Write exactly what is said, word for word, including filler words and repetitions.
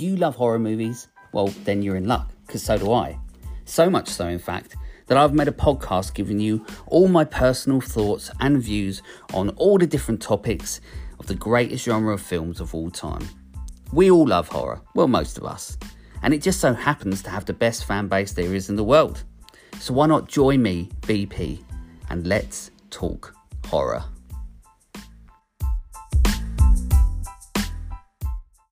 If you love horror movies, well, then you're in luck, because so do I. So much so, in fact, that I've made a podcast giving you all my personal thoughts and views on all the different topics of the greatest genre of films of all time. We all love horror, well, most of us, and it just so happens to have the best fan base there is in the world. So why not join me, B P, and let's talk horror.